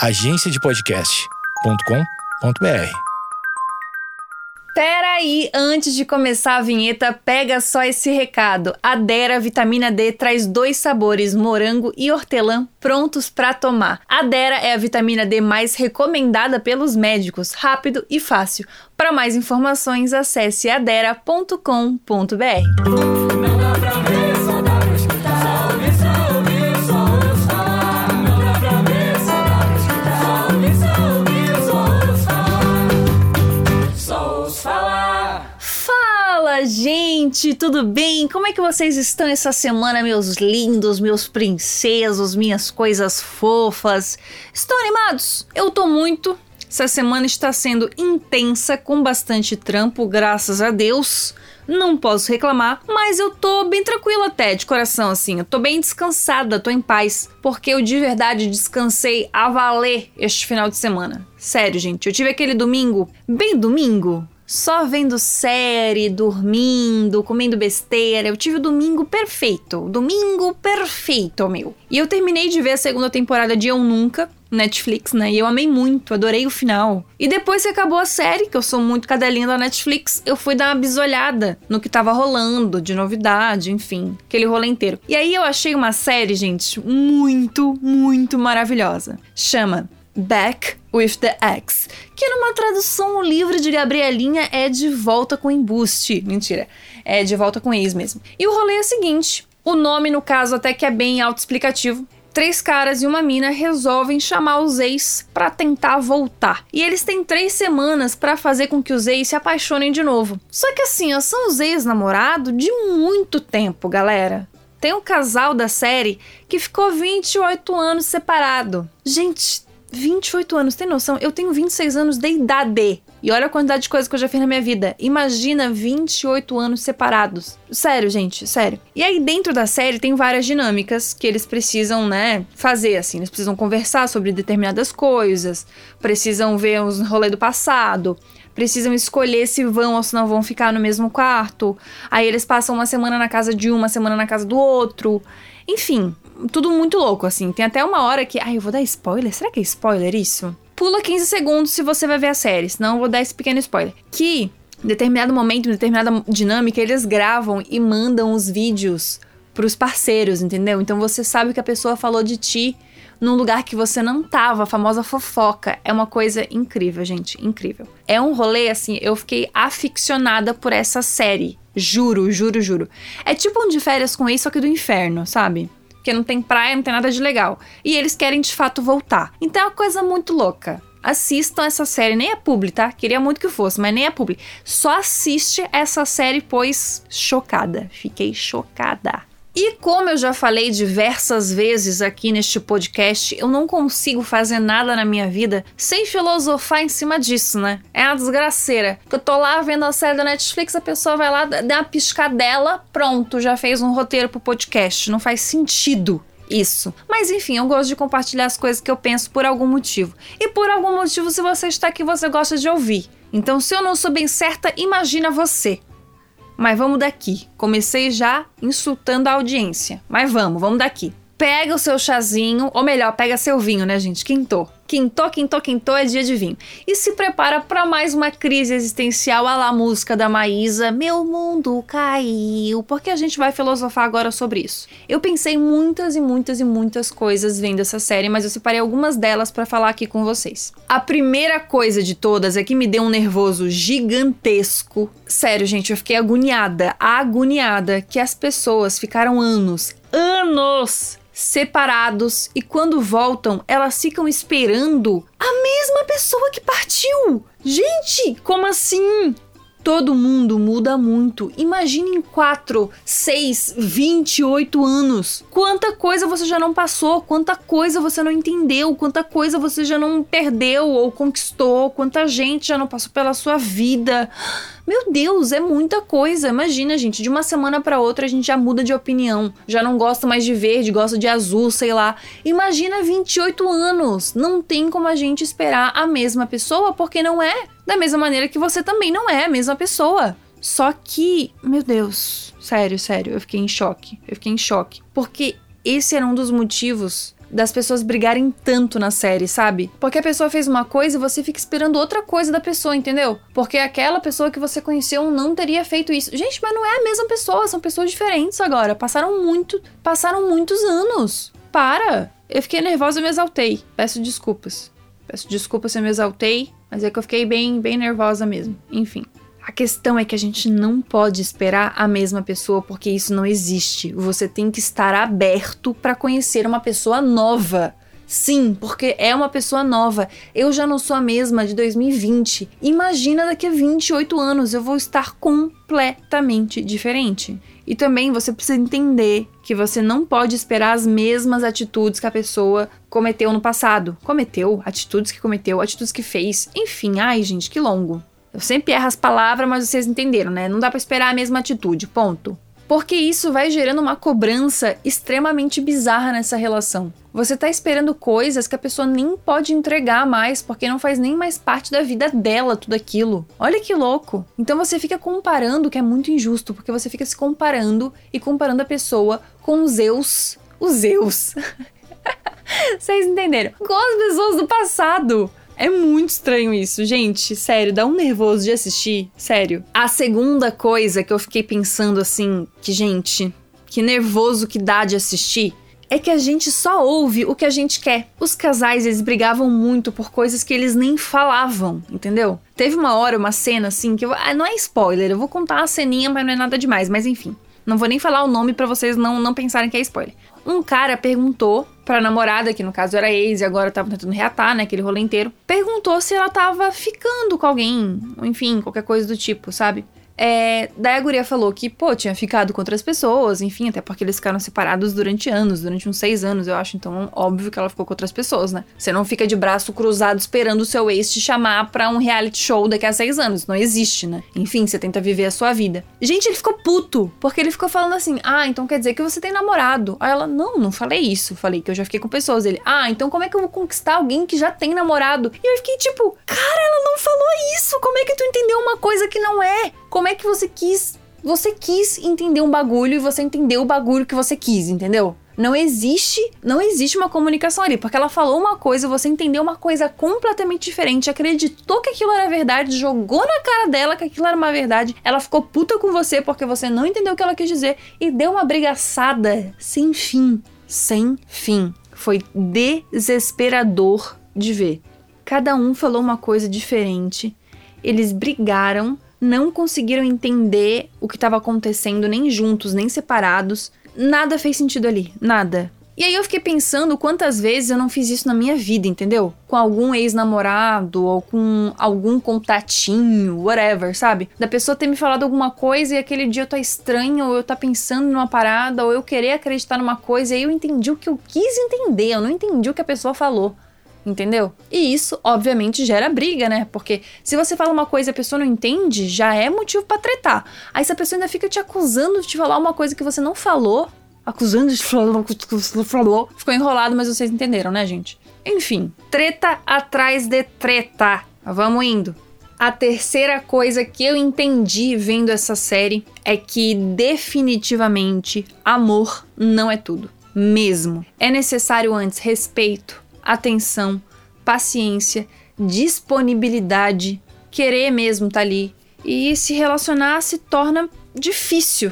agenciadepodcast.com.br. Peraí, antes de começar a vinheta, pega só esse recado. Adera Vitamina D traz 2 sabores, morango e hortelã, prontos para tomar. Adera é a vitamina D mais recomendada pelos médicos, rápido e fácil. Para mais informações, acesse adera.com.br. Gente, tudo bem? Como é que vocês estão essa semana, meus lindos, meus princesos, minhas coisas fofas? Estão animados? Eu tô muito. Essa semana está sendo intensa, com bastante trampo, graças a Deus. Não posso reclamar, mas eu tô bem tranquila até, de coração, assim. Eu tô bem descansada, tô em paz, porque eu de verdade descansei a valer este final de semana. Sério, gente, eu tive aquele domingo, bem domingo, só vendo série, dormindo, comendo besteira. Eu tive o domingo perfeito. Domingo perfeito, meu. E eu terminei de ver a 2ª temporada de Eu Nunca, Netflix, né? E eu amei muito, adorei o final. E depois que acabou a série, que eu sou muito cadelinha da Netflix, eu fui dar uma bisolhada no que tava rolando, de novidade, enfim, aquele rolê inteiro. E aí eu achei uma série, gente, muito, muito maravilhosa. Chama Back with the Ex, que numa tradução livre de Gabrielinha é De Volta com Embuste. Mentira, é De Volta com Ex mesmo. E o rolê é o seguinte, o nome no caso até que é bem autoexplicativo. 3 caras e uma mina resolvem chamar os ex pra tentar voltar. E eles têm 3 semanas pra fazer com que os ex se apaixonem de novo. Só que assim, ó, são os ex-namorados de muito tempo, galera. Tem um casal da série que ficou 28 anos separado. Gente, 28 anos, tem noção? Eu tenho 26 anos de idade. E olha a quantidade de coisa que eu já fiz na minha vida. Imagina 28 anos separados. Sério, gente, sério. E aí dentro da série tem várias dinâmicas que eles precisam, né, fazer, assim. Eles precisam conversar sobre determinadas coisas, precisam ver os rolês do passado, precisam escolher se vão ou se não vão ficar no mesmo quarto. Aí eles passam uma semana na casa de um, uma semana na casa do outro. Enfim, tudo muito louco, assim. Tem até uma hora que... Ai, eu vou dar spoiler? Será que é spoiler isso? Pula 15 segundos se você vai ver a série, senão eu vou dar esse pequeno spoiler. Que, em determinado momento, em determinada dinâmica, eles gravam e mandam os vídeos pros parceiros, entendeu? Então você sabe que a pessoa falou de ti num lugar que você não tava, a famosa fofoca. É uma coisa incrível, gente, incrível. É um rolê, assim, eu fiquei aficionada por essa série. Juro, juro, juro. É tipo um De Férias com Ex, só que do inferno, sabe? Porque não tem praia, não tem nada de legal. E eles querem, de fato, voltar. Então é uma coisa muito louca. Assistam essa série. Nem é publi, tá? Queria muito que fosse, mas nem é publi. Só assiste essa série, pois chocada. Fiquei chocada. E como eu já falei diversas vezes aqui neste podcast, eu não consigo fazer nada na minha vida sem filosofar em cima disso, né? É uma desgraceira. Eu tô lá vendo a série da Netflix, a pessoa vai lá, dá uma piscadela, pronto, já fez um roteiro pro podcast. Não faz sentido isso. Mas enfim, eu gosto de compartilhar as coisas que eu penso por algum motivo. E por algum motivo, se você está aqui, você gosta de ouvir. Então, se eu não sou bem certa, imagina você. Mas vamos daqui. Comecei já insultando a audiência. Mas vamos daqui. Pega o seu chazinho, ou melhor, pega seu vinho, né, gente? Quintou. Quintou, quintou, quintou, é dia de vinho. E se prepara pra mais uma crise existencial à la música da Maísa. Meu mundo caiu. Porque a gente vai filosofar agora sobre isso. Eu pensei muitas e muitas e muitas coisas vendo essa série, mas eu separei algumas delas pra falar aqui com vocês. A primeira coisa de todas é que me deu um nervoso gigantesco. Sério, gente, eu fiquei agoniada que as pessoas ficaram anos separados, e quando voltam, elas ficam esperando a mesma pessoa que partiu. Gente, como assim? Todo mundo muda muito. Imagine em 4, 6, 28 anos. Quanta coisa você já não passou, quanta coisa você não entendeu, quanta coisa você já não perdeu ou conquistou, quanta gente já não passou pela sua vida. Meu Deus, é muita coisa. Imagina, gente, de uma semana pra outra a gente já muda de opinião. Já não gosta mais de verde, gosta de azul, sei lá. Imagina 28 anos. Não tem como a gente esperar a mesma pessoa, porque não é. Da mesma maneira que você também não é a mesma pessoa. Só que, meu Deus, sério, eu fiquei em choque. Porque esse era um dos motivos das pessoas brigarem tanto na série, sabe? Porque a pessoa fez uma coisa e você fica esperando outra coisa da pessoa, entendeu? Porque aquela pessoa que você conheceu não teria feito isso. Gente, mas não é a mesma pessoa, são pessoas diferentes agora. Passaram muitos anos. Para! Eu fiquei nervosa e me exaltei. Peço desculpas se eu me exaltei, mas é que eu fiquei bem nervosa mesmo. Enfim. A questão é que a gente não pode esperar a mesma pessoa, porque isso não existe. Você tem que estar aberto para conhecer uma pessoa nova. Sim, porque é uma pessoa nova. Eu já não sou a mesma de 2020. Imagina daqui a 28 anos, eu vou estar completamente diferente. E também você precisa entender que você não pode esperar as mesmas atitudes que a pessoa cometeu no passado. Cometeu, atitudes que fez. Enfim, ai gente, que longo. Eu sempre erro as palavras, mas vocês entenderam, né? Não dá pra esperar a mesma atitude, ponto. Porque isso vai gerando uma cobrança extremamente bizarra nessa relação. Você tá esperando coisas que a pessoa nem pode entregar mais, porque não faz nem mais parte da vida dela tudo aquilo. Olha que louco! Então você fica comparando, que é muito injusto, porque você fica se comparando e comparando a pessoa com os eus. Os eus. Vocês entenderam? Com as pessoas do passado. É muito estranho isso, gente, sério, dá um nervoso de assistir, sério. A segunda coisa que eu fiquei pensando assim, que gente, que nervoso que dá de assistir, é que a gente só ouve o que a gente quer. Os casais, eles brigavam muito por coisas que eles nem falavam, entendeu? Teve uma hora, uma cena assim, que eu, não é spoiler, eu vou contar a ceninha, mas não é nada demais, mas enfim. Não vou nem falar o nome pra vocês não pensarem que é spoiler. Um cara perguntou pra namorada, que no caso era ex e agora tava tentando reatar, né, aquele rolê inteiro. Perguntou se ela tava ficando com alguém, enfim, qualquer coisa do tipo, sabe? Daí a guria falou que, tinha ficado com outras pessoas, enfim, até porque eles ficaram separados durante uns 6 anos, eu acho. Então, óbvio que ela ficou com outras pessoas, né? Você não fica de braço cruzado esperando o seu ex te chamar pra um reality show daqui a 6 anos. Não existe, né? Enfim, você tenta viver a sua vida. Gente, ele ficou puto, porque ele ficou falando assim, então quer dizer que você tem namorado. Aí ela, não falei isso, falei que eu já fiquei com pessoas. Ele, então como é que eu vou conquistar alguém que já tem namorado? E eu fiquei tipo, cara, ela não falou isso, como é que tu entendeu uma coisa que não é? Como é que você quis entender um bagulho e você entendeu o bagulho que você quis, entendeu? Não existe uma comunicação ali, porque ela falou uma coisa, você entendeu uma coisa completamente diferente, acreditou que aquilo era verdade, jogou na cara dela que aquilo era uma verdade, ela ficou puta com você porque você não entendeu o que ela quis dizer e deu uma brigaçada sem fim. Foi desesperador de ver. Cada um falou uma coisa diferente, eles brigaram, não conseguiram entender o que estava acontecendo, nem juntos, nem separados. Nada fez sentido ali, nada. E aí eu fiquei pensando quantas vezes eu não fiz isso na minha vida, entendeu? Com algum ex-namorado, ou com algum contatinho, whatever, sabe? Da pessoa ter me falado alguma coisa e aquele dia eu tá estranho, ou eu tá pensando numa parada, ou eu querer acreditar numa coisa, e aí eu entendi o que eu quis entender, eu não entendi o que a pessoa falou. Entendeu? E isso, obviamente, gera briga, né? Porque se você fala uma coisa e a pessoa não entende, já é motivo pra tretar. Aí se a pessoa ainda fica te acusando de te falar uma coisa que você não falou, acusando de falar uma coisa que você não falou, ficou enrolado, mas vocês entenderam, né, gente? Enfim, treta atrás de treta. Vamos indo. A terceira coisa que eu entendi vendo essa série é que, definitivamente, amor não é tudo. Mesmo. É necessário antes respeito, atenção, paciência, disponibilidade, querer mesmo tá ali. E se relacionar se torna difícil,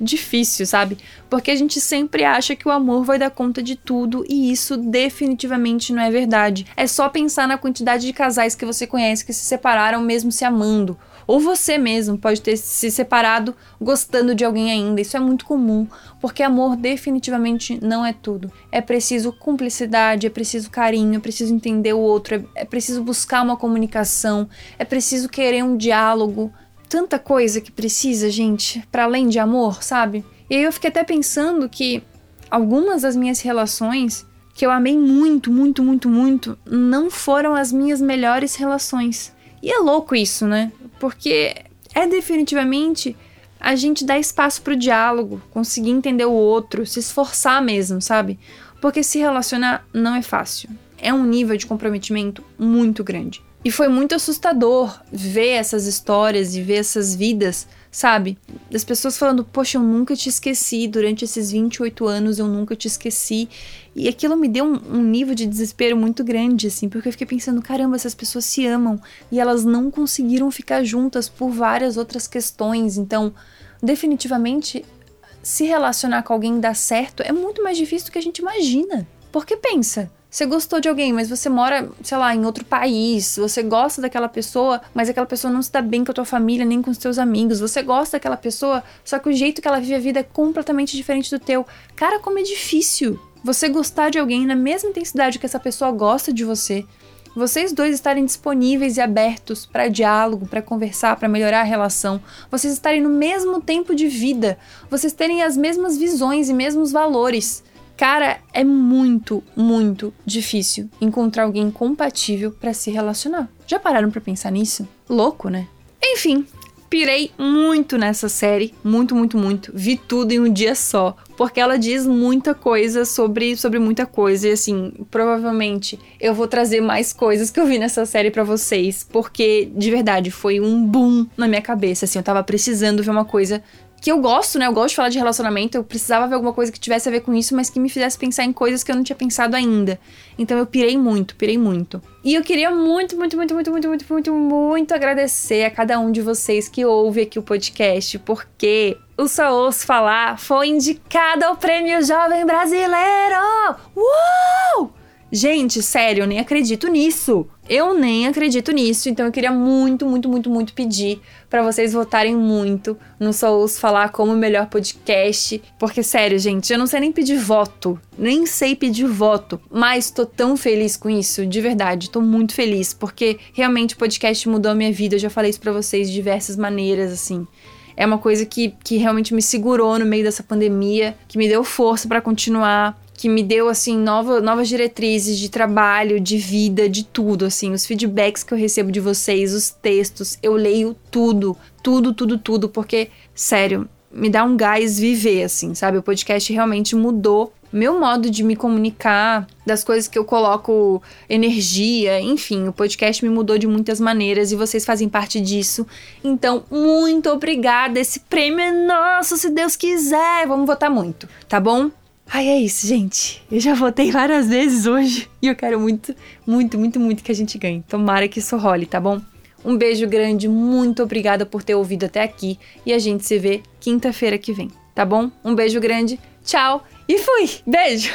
difícil, sabe? Porque a gente sempre acha que o amor vai dar conta de tudo e isso definitivamente não é verdade. É só pensar na quantidade de casais que você conhece que se separaram mesmo se amando. Ou você mesmo pode ter se separado gostando de alguém ainda. Isso é muito comum, porque amor definitivamente não é tudo. É preciso cumplicidade, é preciso carinho, é preciso entender o outro, é preciso buscar uma comunicação, é preciso querer um diálogo. Tanta coisa que precisa, gente, para além de amor, sabe? E aí eu fiquei até pensando que algumas das minhas relações que eu amei muito, não foram as minhas melhores relações. E é louco isso, né? Porque é definitivamente a gente dar espaço pro diálogo, conseguir entender o outro, se esforçar mesmo, sabe? Porque se relacionar não é fácil. é um nível de comprometimento muito grande. E foi muito assustador ver essas histórias e ver essas vidas, sabe? Das pessoas falando, poxa, eu nunca te esqueci, durante esses 28 anos eu nunca te esqueci. E aquilo me deu um nível de desespero muito grande, assim, porque eu fiquei pensando, caramba, essas pessoas se amam e elas não conseguiram ficar juntas por várias outras questões. Então, definitivamente, se relacionar com alguém e dar certo é muito mais difícil do que a gente imagina. Porque pensa, você gostou de alguém, mas você mora, sei lá, em outro país, você gosta daquela pessoa, mas aquela pessoa não se dá bem com a tua família, nem com os teus amigos, você gosta daquela pessoa, só que o jeito que ela vive a vida é completamente diferente do teu. Cara, como é difícil você gostar de alguém na mesma intensidade que essa pessoa gosta de você, vocês dois estarem disponíveis e abertos para diálogo, para conversar, para melhorar a relação, vocês estarem no mesmo tempo de vida, vocês terem as mesmas visões e mesmos valores. Cara, é muito, muito difícil encontrar alguém compatível pra se relacionar. Já pararam pra pensar nisso? Louco, né? Enfim, pirei muito nessa série, muito. Vi tudo em um dia só, porque ela diz muita coisa sobre muita coisa. E assim, provavelmente eu vou trazer mais coisas que eu vi nessa série pra vocês, porque de verdade foi um boom na minha cabeça. Assim, eu tava precisando ver uma coisa que eu gosto, né? Eu gosto de falar de relacionamento, eu precisava ver alguma coisa que tivesse a ver com isso, mas que me fizesse pensar em coisas que eu não tinha pensado ainda. Então eu pirei muito. E eu queria muito agradecer a cada um de vocês que ouve aqui o podcast, porque o Só Ouço Falar foi indicado ao Prêmio Jovem Brasileiro! Uou! Gente, sério, eu nem acredito nisso. Então eu queria muito pedir pra vocês votarem muito no Só Ouço Falar como o melhor podcast, porque sério, gente, eu não sei nem pedir voto, mas tô tão feliz com isso, de verdade, tô muito feliz, porque realmente o podcast mudou a minha vida, eu já falei isso pra vocês de diversas maneiras, assim. É uma coisa que realmente me segurou no meio dessa pandemia, que me deu força pra continuar, que me deu, assim, novas diretrizes de trabalho, de vida, de tudo, assim. Os feedbacks que eu recebo de vocês, os textos, eu leio tudo, porque, sério, me dá um gás viver, assim, sabe? O podcast realmente mudou meu modo de me comunicar, das coisas que eu coloco energia, enfim, o podcast me mudou de muitas maneiras e vocês fazem parte disso. Então, muito obrigada, esse prêmio é nosso, se Deus quiser, vamos votar muito, tá bom? Ai, é isso, gente. Eu já votei várias vezes hoje e eu quero muito que a gente ganhe. Tomara que isso role, tá bom? Um beijo grande, muito obrigada por ter ouvido até aqui e a gente se vê quinta-feira que vem, tá bom? Um beijo grande, tchau e fui! Beijo!